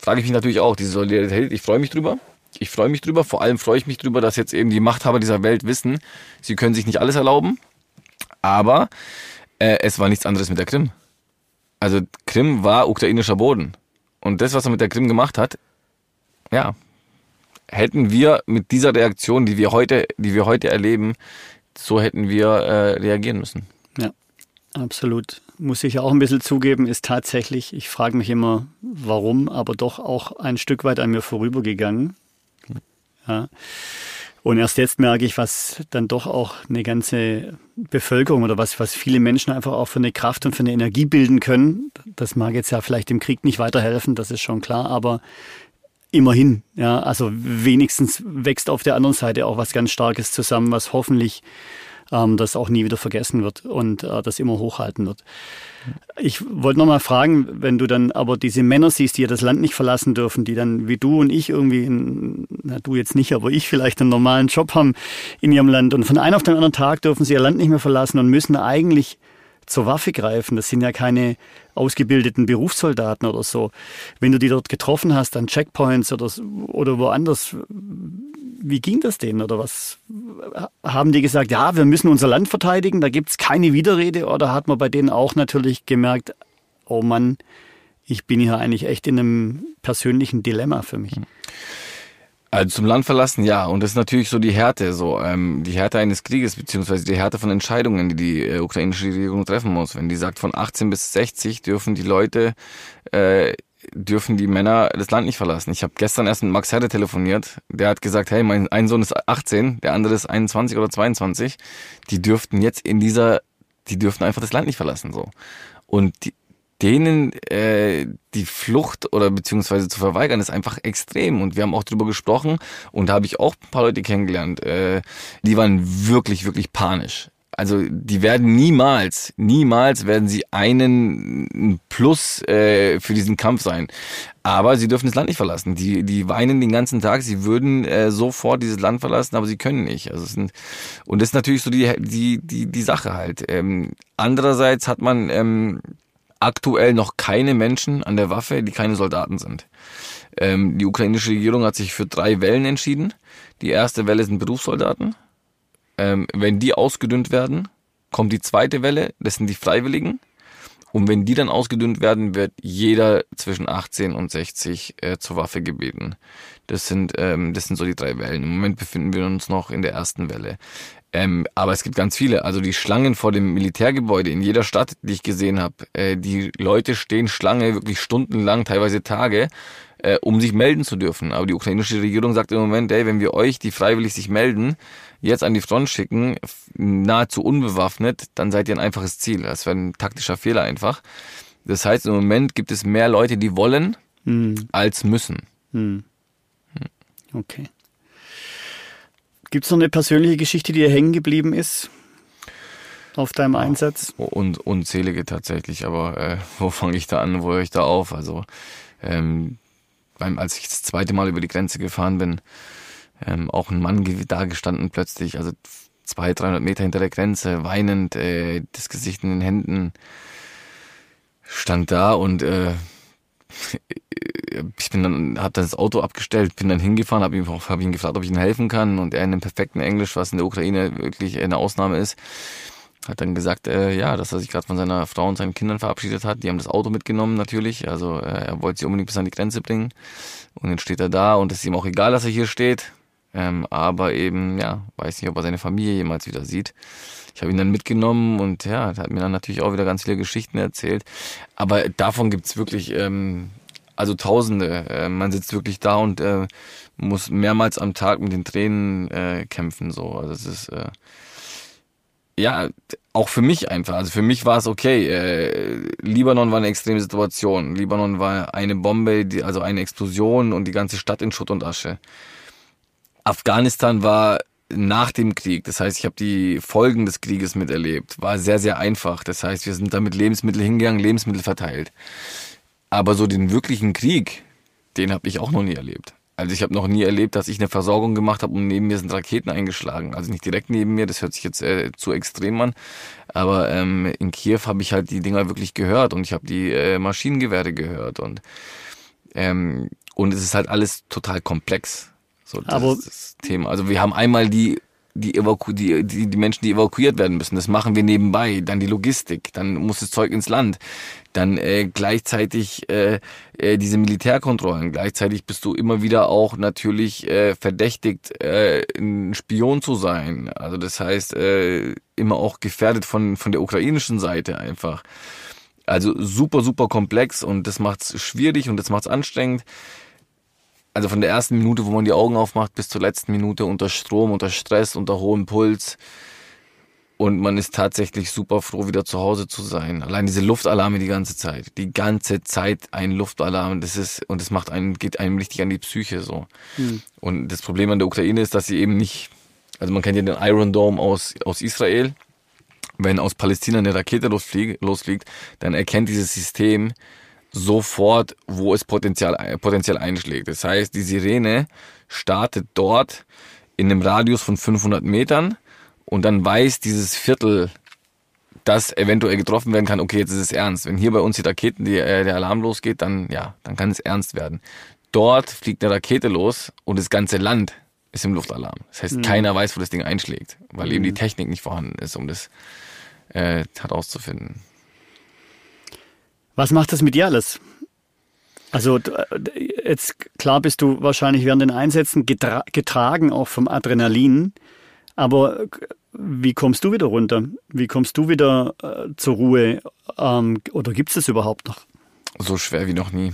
frage ich mich natürlich auch, diese Solidarität, ich freue mich drüber, ich freue mich drüber, vor allem freue ich mich drüber, dass jetzt eben die Machthaber dieser Welt wissen, sie können sich nicht alles erlauben, aber äh, es war nichts anderes mit der Krim. Also Krim war ukrainischer Boden und das, was man mit der Krim gemacht hat, ja, hätten wir mit dieser Reaktion, die wir heute, die wir heute erleben, so hätten wir äh, reagieren müssen. Ja, absolut. Muss ich auch ein bisschen zugeben, ist tatsächlich, ich frage mich immer, warum, aber doch auch ein Stück weit an mir vorübergegangen. Ja. Und erst jetzt merke ich, was dann doch auch eine ganze Bevölkerung oder was, was viele Menschen einfach auch für eine Kraft und für eine Energie bilden können. Das mag jetzt ja vielleicht dem Krieg nicht weiterhelfen, das ist schon klar, aber immerhin, ja, also wenigstens wächst auf der anderen Seite auch was ganz Starkes zusammen, was hoffentlich Ähm, das auch nie wieder vergessen wird und äh, das immer hochhalten wird. Ich wollte noch mal fragen, wenn du dann aber diese Männer siehst, die ja das Land nicht verlassen dürfen, die dann wie du und ich irgendwie, in, na du jetzt nicht, aber ich vielleicht einen normalen Job haben in ihrem Land und von einem auf den anderen Tag dürfen sie ihr Land nicht mehr verlassen und müssen eigentlich zur Waffe greifen. Das sind ja keine ausgebildeten Berufssoldaten oder so. Wenn du die dort getroffen hast an Checkpoints oder, oder woanders, wie ging das denen oder was? Haben die gesagt, ja, wir müssen unser Land verteidigen, da gibt es keine Widerrede? Oder hat man bei denen auch natürlich gemerkt, oh Mann, ich bin hier eigentlich echt in einem persönlichen Dilemma für mich? Also zum Land verlassen, ja. Und das ist natürlich so die Härte, so ähm, die Härte eines Krieges, beziehungsweise die Härte von Entscheidungen, die die äh, ukrainische Regierung treffen muss. Wenn die sagt, von achtzehn bis sechzig dürfen die Leute, äh, dürfen die Männer das Land nicht verlassen. Ich habe gestern erst mit Max Herre telefoniert. Der hat gesagt, hey, mein ein Sohn ist achtzehn, der andere ist einundzwanzig oder zweiundzwanzig. Die dürften jetzt in dieser, die dürften einfach das Land nicht verlassen, so. Und die, denen äh, die Flucht oder beziehungsweise zu verweigern, ist einfach extrem. Und wir haben auch drüber gesprochen und da habe ich auch ein paar Leute kennengelernt, äh, die waren wirklich, wirklich panisch. Also die werden niemals, niemals werden sie einen Plus äh, für diesen Kampf sein. Aber sie dürfen das Land nicht verlassen. Die, die weinen den ganzen Tag, sie würden äh, sofort dieses Land verlassen, aber sie können nicht. Also es sind, und das ist natürlich so die, die, die, die Sache halt. Ähm, andererseits hat man... Ähm, aktuell noch keine Menschen an der Waffe, die keine Soldaten sind. Ähm, die ukrainische Regierung hat sich für drei Wellen entschieden. Die erste Welle sind Berufssoldaten. Ähm, wenn die ausgedünnt werden, kommt die zweite Welle, das sind die Freiwilligen. Und wenn die dann ausgedünnt werden, wird jeder zwischen achtzehn und sechzig äh, zur Waffe gebeten. Das sind, ähm, das sind so die drei Wellen. Im Moment befinden wir uns noch in der ersten Welle. Ähm, aber es gibt ganz viele. Also die Schlangen vor dem Militärgebäude in jeder Stadt, die ich gesehen habe, äh, die Leute stehen Schlange wirklich stundenlang, teilweise Tage, äh, um sich melden zu dürfen. Aber die ukrainische Regierung sagt im Moment, ey, wenn wir euch, die freiwillig sich melden, jetzt an die Front schicken, nahezu unbewaffnet, dann seid ihr ein einfaches Ziel. Das wäre ein taktischer Fehler einfach. Das heißt, im Moment gibt es mehr Leute, die wollen, hm. als müssen. Hm. Okay. Gibt es noch eine persönliche Geschichte, die dir hängen geblieben ist? auf deinem ja, Einsatz? Und unzählige tatsächlich, aber äh, wo fange ich da an, wo höre ich da auf? Also ähm, beim, als ich das zweite Mal über die Grenze gefahren bin, ähm, auch ein Mann da gestanden plötzlich, also zweihundert, dreihundert Meter hinter der Grenze, weinend, äh, das Gesicht in den Händen, stand da und äh, ich bin dann, hab dann das Auto abgestellt, bin dann hingefahren, hab ihn, hab ihn gefragt, ob ich ihm helfen kann, und er in dem perfekten Englisch, was in der Ukraine wirklich eine Ausnahme ist, hat dann gesagt, äh, ja, dass er sich gerade von seiner Frau und seinen Kindern verabschiedet hat. Die haben das Auto mitgenommen natürlich, also äh, er wollte sie unbedingt bis an die Grenze bringen, und jetzt steht er da und es ist ihm auch egal, dass er hier steht, ähm, aber eben, ja, weiß nicht, ob er seine Familie jemals wieder sieht. Ich habe ihn dann mitgenommen und ja, er hat mir dann natürlich auch wieder ganz viele Geschichten erzählt, aber davon gibt's wirklich... Ähm, Also Tausende. Man sitzt wirklich da und äh, muss mehrmals am Tag mit den Tränen äh, kämpfen. So, also es ist äh, ja auch für mich einfach. Also für mich war es okay. Äh, Libanon war eine extreme Situation. Libanon war eine Bombe, die, also eine Explosion und die ganze Stadt in Schutt und Asche. Afghanistan war nach dem Krieg, das heißt, ich habe die Folgen des Krieges miterlebt. War sehr, sehr einfach. Das heißt, wir sind da mit Lebensmittel hingegangen, Lebensmittel verteilt. Aber so den wirklichen Krieg, den habe ich auch noch nie erlebt. Also ich habe noch nie erlebt, dass ich eine Versorgung gemacht habe und neben mir sind Raketen eingeschlagen. Also nicht direkt neben mir, das hört sich jetzt äh, zu extrem an. Aber ähm, in Kiew habe ich halt die Dinger wirklich gehört und ich habe die äh, Maschinengewehre gehört. Und ähm, und es ist halt alles total komplex, so das, aber ist das Thema. Also wir haben einmal die... Die, evaku- die, die, die Menschen, die evakuiert werden müssen, das machen wir nebenbei, dann die Logistik, dann muss das Zeug ins Land, dann äh, gleichzeitig äh, äh, diese Militärkontrollen, gleichzeitig bist du immer wieder auch natürlich äh, verdächtigt, äh, ein Spion zu sein, also das heißt, äh, immer auch gefährdet von, von der ukrainischen Seite einfach. Also super, super komplex und das macht's schwierig und das macht's anstrengend. Also von der ersten Minute, wo man die Augen aufmacht, bis zur letzten Minute unter Strom, unter Stress, unter hohem Puls. Und man ist tatsächlich super froh, wieder zu Hause zu sein. Allein diese Luftalarme die ganze Zeit. Die ganze Zeit ein Luftalarm. Das ist, und das macht einen, geht einem richtig an die Psyche so. Mhm. Und das Problem an der Ukraine ist, dass sie eben nicht, also man kennt ja den Iron Dome aus, aus Israel. Wenn aus Palästina eine Rakete losfliegt, losfliegt, dann erkennt dieses System sofort, wo es potenziell, potenziell einschlägt. Das heißt, die Sirene startet dort in einem Radius von fünfhundert Metern und dann weiß dieses Viertel, dass eventuell getroffen werden kann, okay, jetzt ist es ernst. Wenn hier bei uns die Raketen, die, äh, der Alarm losgeht, dann, ja, dann kann es ernst werden. Dort fliegt eine Rakete los und das ganze Land ist im Luftalarm. Das heißt, mhm. keiner weiß, wo das Ding einschlägt, weil mhm. eben die Technik nicht vorhanden ist, um das äh, herauszufinden. Was macht das mit dir alles? Also jetzt klar bist du wahrscheinlich während den Einsätzen getra- getragen, auch vom Adrenalin. Aber wie kommst du wieder runter? Wie kommst du wieder äh, zur Ruhe? Ähm, oder gibt es das überhaupt noch? So schwer wie noch nie.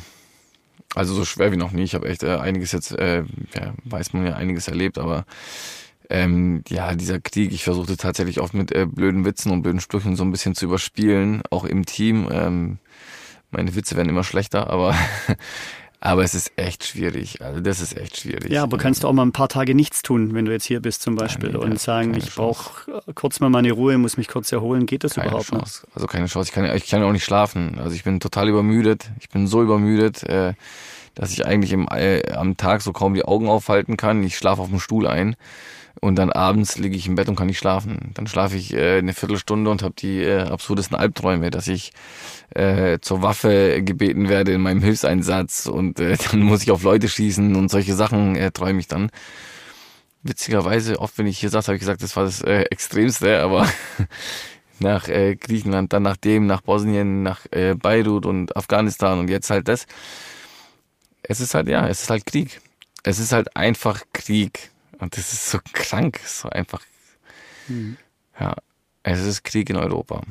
Also so schwer wie noch nie. Ich habe echt äh, einiges jetzt, äh, ja, weiß man ja, einiges erlebt. Aber ähm, ja, dieser Krieg, ich versuchte tatsächlich oft mit äh, blöden Witzen und blöden Sprüchen so ein bisschen zu überspielen. Auch im Team, ähm, meine Witze werden immer schlechter, aber, aber es ist echt schwierig. Also das ist echt schwierig. Ja, aber kannst du auch mal ein paar Tage nichts tun, wenn du jetzt hier bist zum Beispiel keine, und sagen, ich brauche kurz mal meine Ruhe, muss mich kurz erholen. Geht das keine überhaupt Chance. Nicht? Also keine Chance. Ich kann, ich kann auch nicht schlafen. Also ich bin total übermüdet. Ich bin so übermüdet, äh, dass ich eigentlich im, äh, am Tag so kaum die Augen aufhalten kann. Ich schlafe auf dem Stuhl ein. Und dann abends liege ich im Bett und kann nicht schlafen. Dann schlafe ich äh, eine Viertelstunde und habe die äh, absurdesten Albträume, dass ich äh, zur Waffe gebeten werde in meinem Hilfseinsatz und äh, dann muss ich auf Leute schießen und solche Sachen äh, träume ich dann. Witzigerweise, oft wenn ich hier saß, habe ich gesagt, das war das äh, Extremste, aber nach äh, Griechenland, dann nach dem, nach Bosnien, nach äh, Beirut und Afghanistan und jetzt halt das. Es ist halt, ja, es ist halt Krieg. Es ist halt einfach Krieg. Und das ist so krank, so einfach. Mhm. Ja, es ist Krieg in Europa.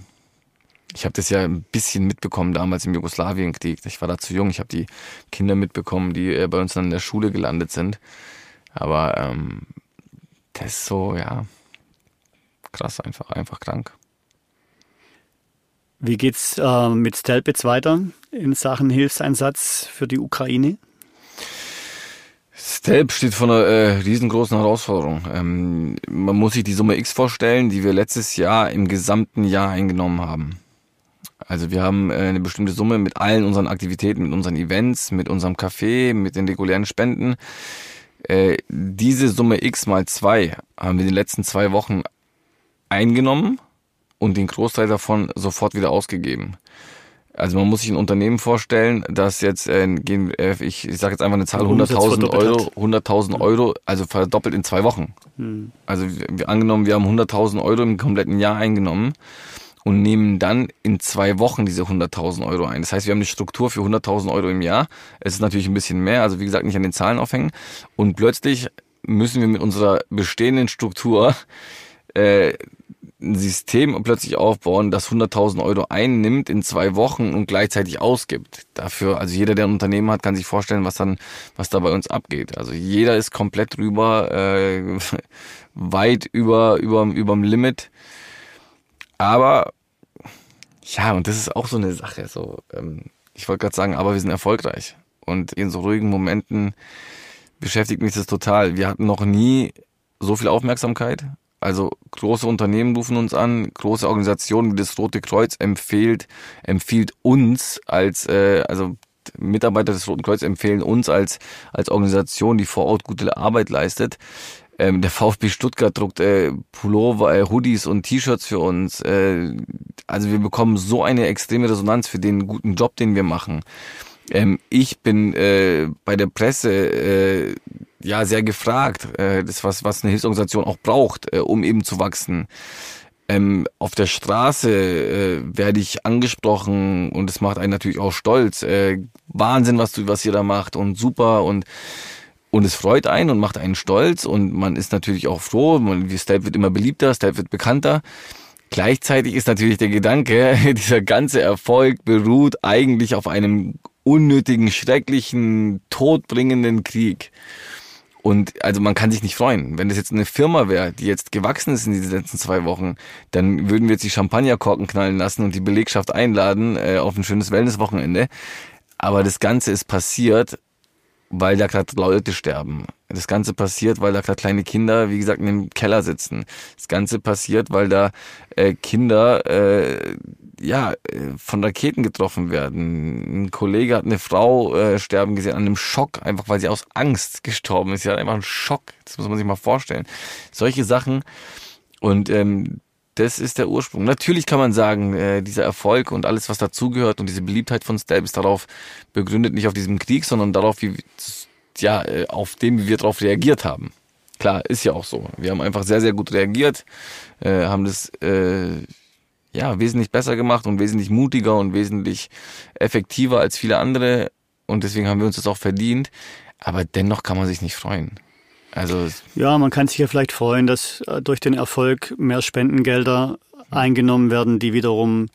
Ich habe das ja ein bisschen mitbekommen damals im Jugoslawienkrieg. Ich war da zu jung, ich habe die Kinder mitbekommen, die bei uns dann in der Schule gelandet sind. Aber ähm, das ist so, ja, krass einfach, einfach krank. Wie geht's äh, mit Stelp weiter in Sachen Hilfseinsatz für die Ukraine? Stelp steht vor einer äh, riesengroßen Herausforderung. Ähm, man muss sich die Summe X vorstellen, die wir letztes Jahr im gesamten Jahr eingenommen haben. Also wir haben äh, eine bestimmte Summe mit allen unseren Aktivitäten, mit unseren Events, mit unserem Café, mit den regulären Spenden. Äh, diese Summe X mal zwei haben wir in den letzten zwei Wochen eingenommen und den Großteil davon sofort wieder ausgegeben. Also man muss sich ein Unternehmen vorstellen, das jetzt, äh, ich, ich sage jetzt einfach eine Zahl, hunderttausend Euro, hunderttausend Euro, also verdoppelt in zwei Wochen. Hm. Also wir, angenommen, wir haben hunderttausend Euro im kompletten Jahr eingenommen und nehmen dann in zwei Wochen diese hunderttausend Euro ein. Das heißt, wir haben eine Struktur für hunderttausend Euro im Jahr. Es ist natürlich ein bisschen mehr, also wie gesagt, nicht an den Zahlen aufhängen. Und plötzlich müssen wir mit unserer bestehenden Struktur äh, ein System plötzlich aufbauen, das hunderttausend Euro einnimmt in zwei Wochen und gleichzeitig ausgibt. Dafür, also jeder, der ein Unternehmen hat, kann sich vorstellen, was dann, was da bei uns abgeht. Also jeder ist komplett drüber, äh, weit über, über, überm Limit. Aber, ja, und das ist auch so eine Sache, so, ähm, ich wollte gerade sagen, aber wir sind erfolgreich. Und in so ruhigen Momenten beschäftigt mich das total. Wir hatten noch nie so viel Aufmerksamkeit. Also große Unternehmen rufen uns an, große Organisationen wie das Rote Kreuz empfiehlt, empfiehlt uns als, äh, also Mitarbeiter des Roten Kreuz empfehlen uns als, als Organisation, die vor Ort gute Arbeit leistet. Ähm, der VfB Stuttgart druckt äh, Pullover, äh, Hoodies und T-Shirts für uns. Äh, also wir bekommen so eine extreme Resonanz für den guten Job, den wir machen. Ähm, ich bin äh, bei der Presse äh, ja sehr gefragt, äh, das was was eine Hilfsorganisation auch braucht, äh, um eben zu wachsen. Ähm, auf der Straße äh, werde ich angesprochen und es macht einen natürlich auch stolz. Äh, Wahnsinn, was du was ihr da macht und super und Und es freut einen und macht einen stolz und man ist natürlich auch froh, man, Stelp wird immer beliebter, Stelp wird bekannter. Gleichzeitig ist natürlich der Gedanke, dieser ganze Erfolg beruht eigentlich auf einem unnötigen, schrecklichen, todbringenden Krieg. Und also man kann sich nicht freuen. Wenn das jetzt eine Firma wäre, die jetzt gewachsen ist in diesen letzten zwei Wochen, dann würden wir jetzt die Champagnerkorken knallen lassen und die Belegschaft einladen äh, auf ein schönes Wellnesswochenende. Aber das Ganze ist passiert, weil da gerade Leute sterben. Das Ganze passiert, weil da gerade kleine Kinder, wie gesagt, in dem Keller sitzen. Das Ganze passiert, weil da äh, Kinder äh, ja von Raketen getroffen werden. Ein Kollege hat eine Frau äh, sterben gesehen an einem Schock, einfach weil sie aus Angst gestorben ist. Sie hat einfach einen Schock. Das muss man sich mal vorstellen. Solche Sachen. Und ähm, das ist der Ursprung. Natürlich kann man sagen, äh, dieser Erfolg und alles, was dazugehört und diese Beliebtheit von Stelp ist darauf begründet, nicht auf diesem Krieg, sondern darauf, wie, ja, auf dem, wie wir darauf reagiert haben. Klar, ist ja auch so. Wir haben einfach sehr, sehr gut reagiert, äh, haben das äh, ja wesentlich besser gemacht und wesentlich mutiger und wesentlich effektiver als viele andere. Und deswegen haben wir uns das auch verdient. Aber dennoch kann man sich nicht freuen. Also ja, man kann sich ja vielleicht freuen, dass durch den Erfolg mehr Spendengelder eingenommen werden, die wiederum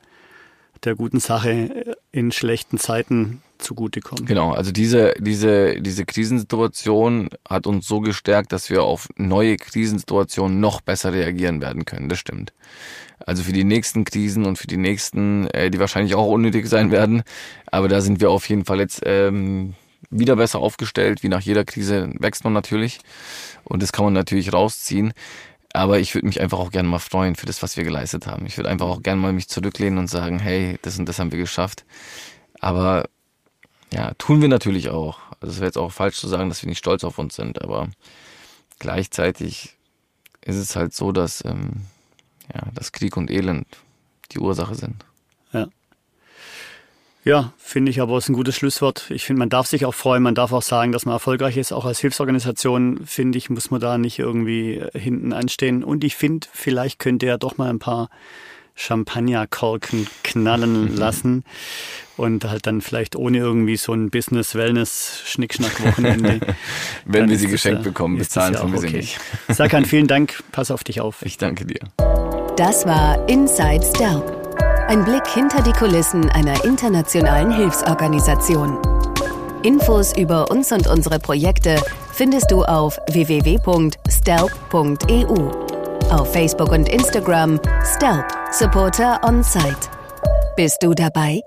der guten Sache in schlechten Zeiten zugutekommen. Genau, also diese, diese, diese Krisensituation hat uns so gestärkt, dass wir auf neue Krisensituationen noch besser reagieren werden können, das stimmt. Also für die nächsten Krisen und für die nächsten, die wahrscheinlich auch unnötig sein werden, aber da sind wir auf jeden Fall jetzt ähm, wieder besser aufgestellt, wie nach jeder Krise wächst man natürlich und das kann man natürlich rausziehen, aber ich würde mich einfach auch gerne mal freuen für das, was wir geleistet haben. Ich würde einfach auch gerne mal mich zurücklehnen und sagen, hey, das und das haben wir geschafft, aber ja, tun wir natürlich auch. Also es wäre jetzt auch falsch zu sagen, dass wir nicht stolz auf uns sind, aber gleichzeitig ist es halt so, dass, ähm, ja, dass Krieg und Elend die Ursache sind. Ja. Ja, finde ich aber, ist ein gutes Schlusswort. Ich finde, man darf sich auch freuen, man darf auch sagen, dass man erfolgreich ist. Auch als Hilfsorganisation, finde ich, muss man da nicht irgendwie hinten anstehen. Und ich finde, vielleicht könnt ihr ja doch mal ein paar Champagnerkorken knallen lassen und halt dann vielleicht ohne irgendwie so ein Business-Wellness-Schnickschnack-Wochenende. Wenn dann wir sie geschenkt ja, bekommen, bezahlen ja tun wir okay. sie nicht. Serkan, vielen Dank, pass auf dich auf. Ich danke dir. Das war Inside Stelp. Ein Blick hinter die Kulissen einer internationalen Hilfsorganisation. Infos über uns und unsere Projekte findest du auf w w w punkt stelp punkt e u. Auf Facebook und Instagram Stelp Supporter on Site. Bist du dabei?